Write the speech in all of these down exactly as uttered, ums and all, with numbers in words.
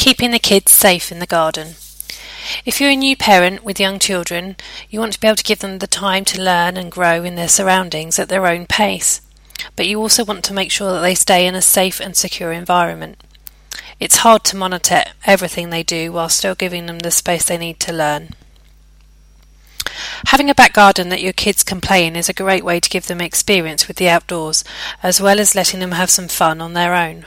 Keeping the kids safe in the garden. If you're a new parent with young children, you want to be able to give them the time to learn and grow in their surroundings at their own pace, but you also want to make sure that they stay in a safe and secure environment. It's hard to monitor everything they do while still giving them the space they need to learn. Having a back garden that your kids can play in is a great way to give them experience with the outdoors, as well as letting them have some fun on their own.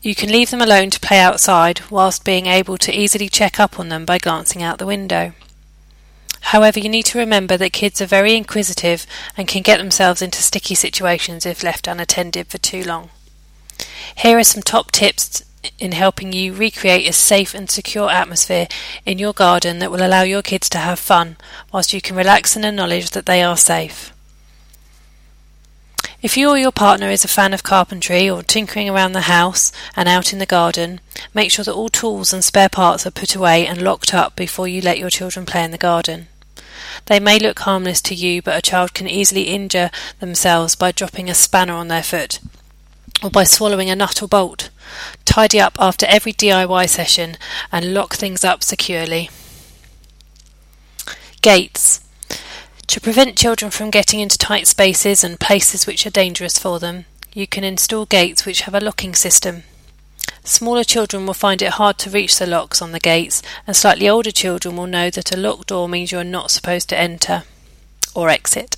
You can leave them alone to play outside whilst being able to easily check up on them by glancing out the window. However, you need to remember that kids are very inquisitive and can get themselves into sticky situations if left unattended for too long. Here are some top tips in helping you recreate a safe and secure atmosphere in your garden that will allow your kids to have fun whilst you can relax in the knowledge that they are safe. If you or your partner is a fan of carpentry or tinkering around the house and out in the garden, make sure that all tools and spare parts are put away and locked up before you let your children play in the garden. They may look harmless to you, but a child can easily injure themselves by dropping a spanner on their foot or by swallowing a nut or bolt. Tidy up after every D I Y session and lock things up securely. Gates. To prevent children from getting into tight spaces and places which are dangerous for them, you can install gates which have a locking system. Smaller children will find it hard to reach the locks on the gates, and slightly older children will know that a locked door means you are not supposed to enter or exit.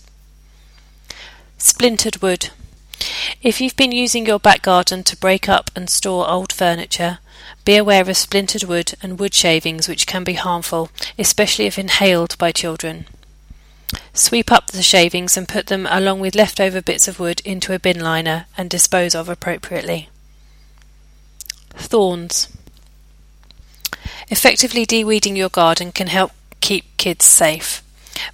Splintered wood. If you've been using your back garden to break up and store old furniture, be aware of splintered wood and wood shavings which can be harmful, especially if inhaled by children. Sweep up the shavings and put them along with leftover bits of wood into a bin liner and dispose of appropriately. Thorns. Effectively de-weeding your garden can help keep kids safe.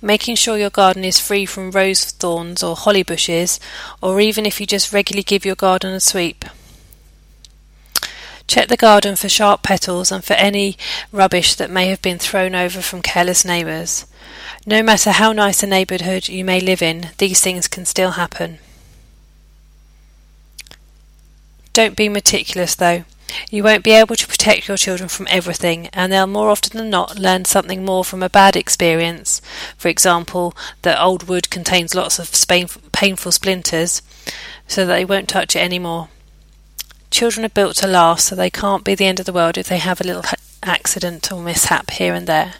Making sure your garden is free from rose thorns or holly bushes, or even if you just regularly give your garden a sweep. Check the garden for sharp petals and for any rubbish that may have been thrown over from careless neighbours. No matter how nice a neighbourhood you may live in, these things can still happen. Don't be meticulous though. You won't be able to protect your children from everything, and they'll more often than not learn something more from a bad experience. For example, that old wood contains lots of painful splinters, so that they won't touch it anymore. Children are built to last, so they can't be the end of the world if they have a little accident or mishap here and there.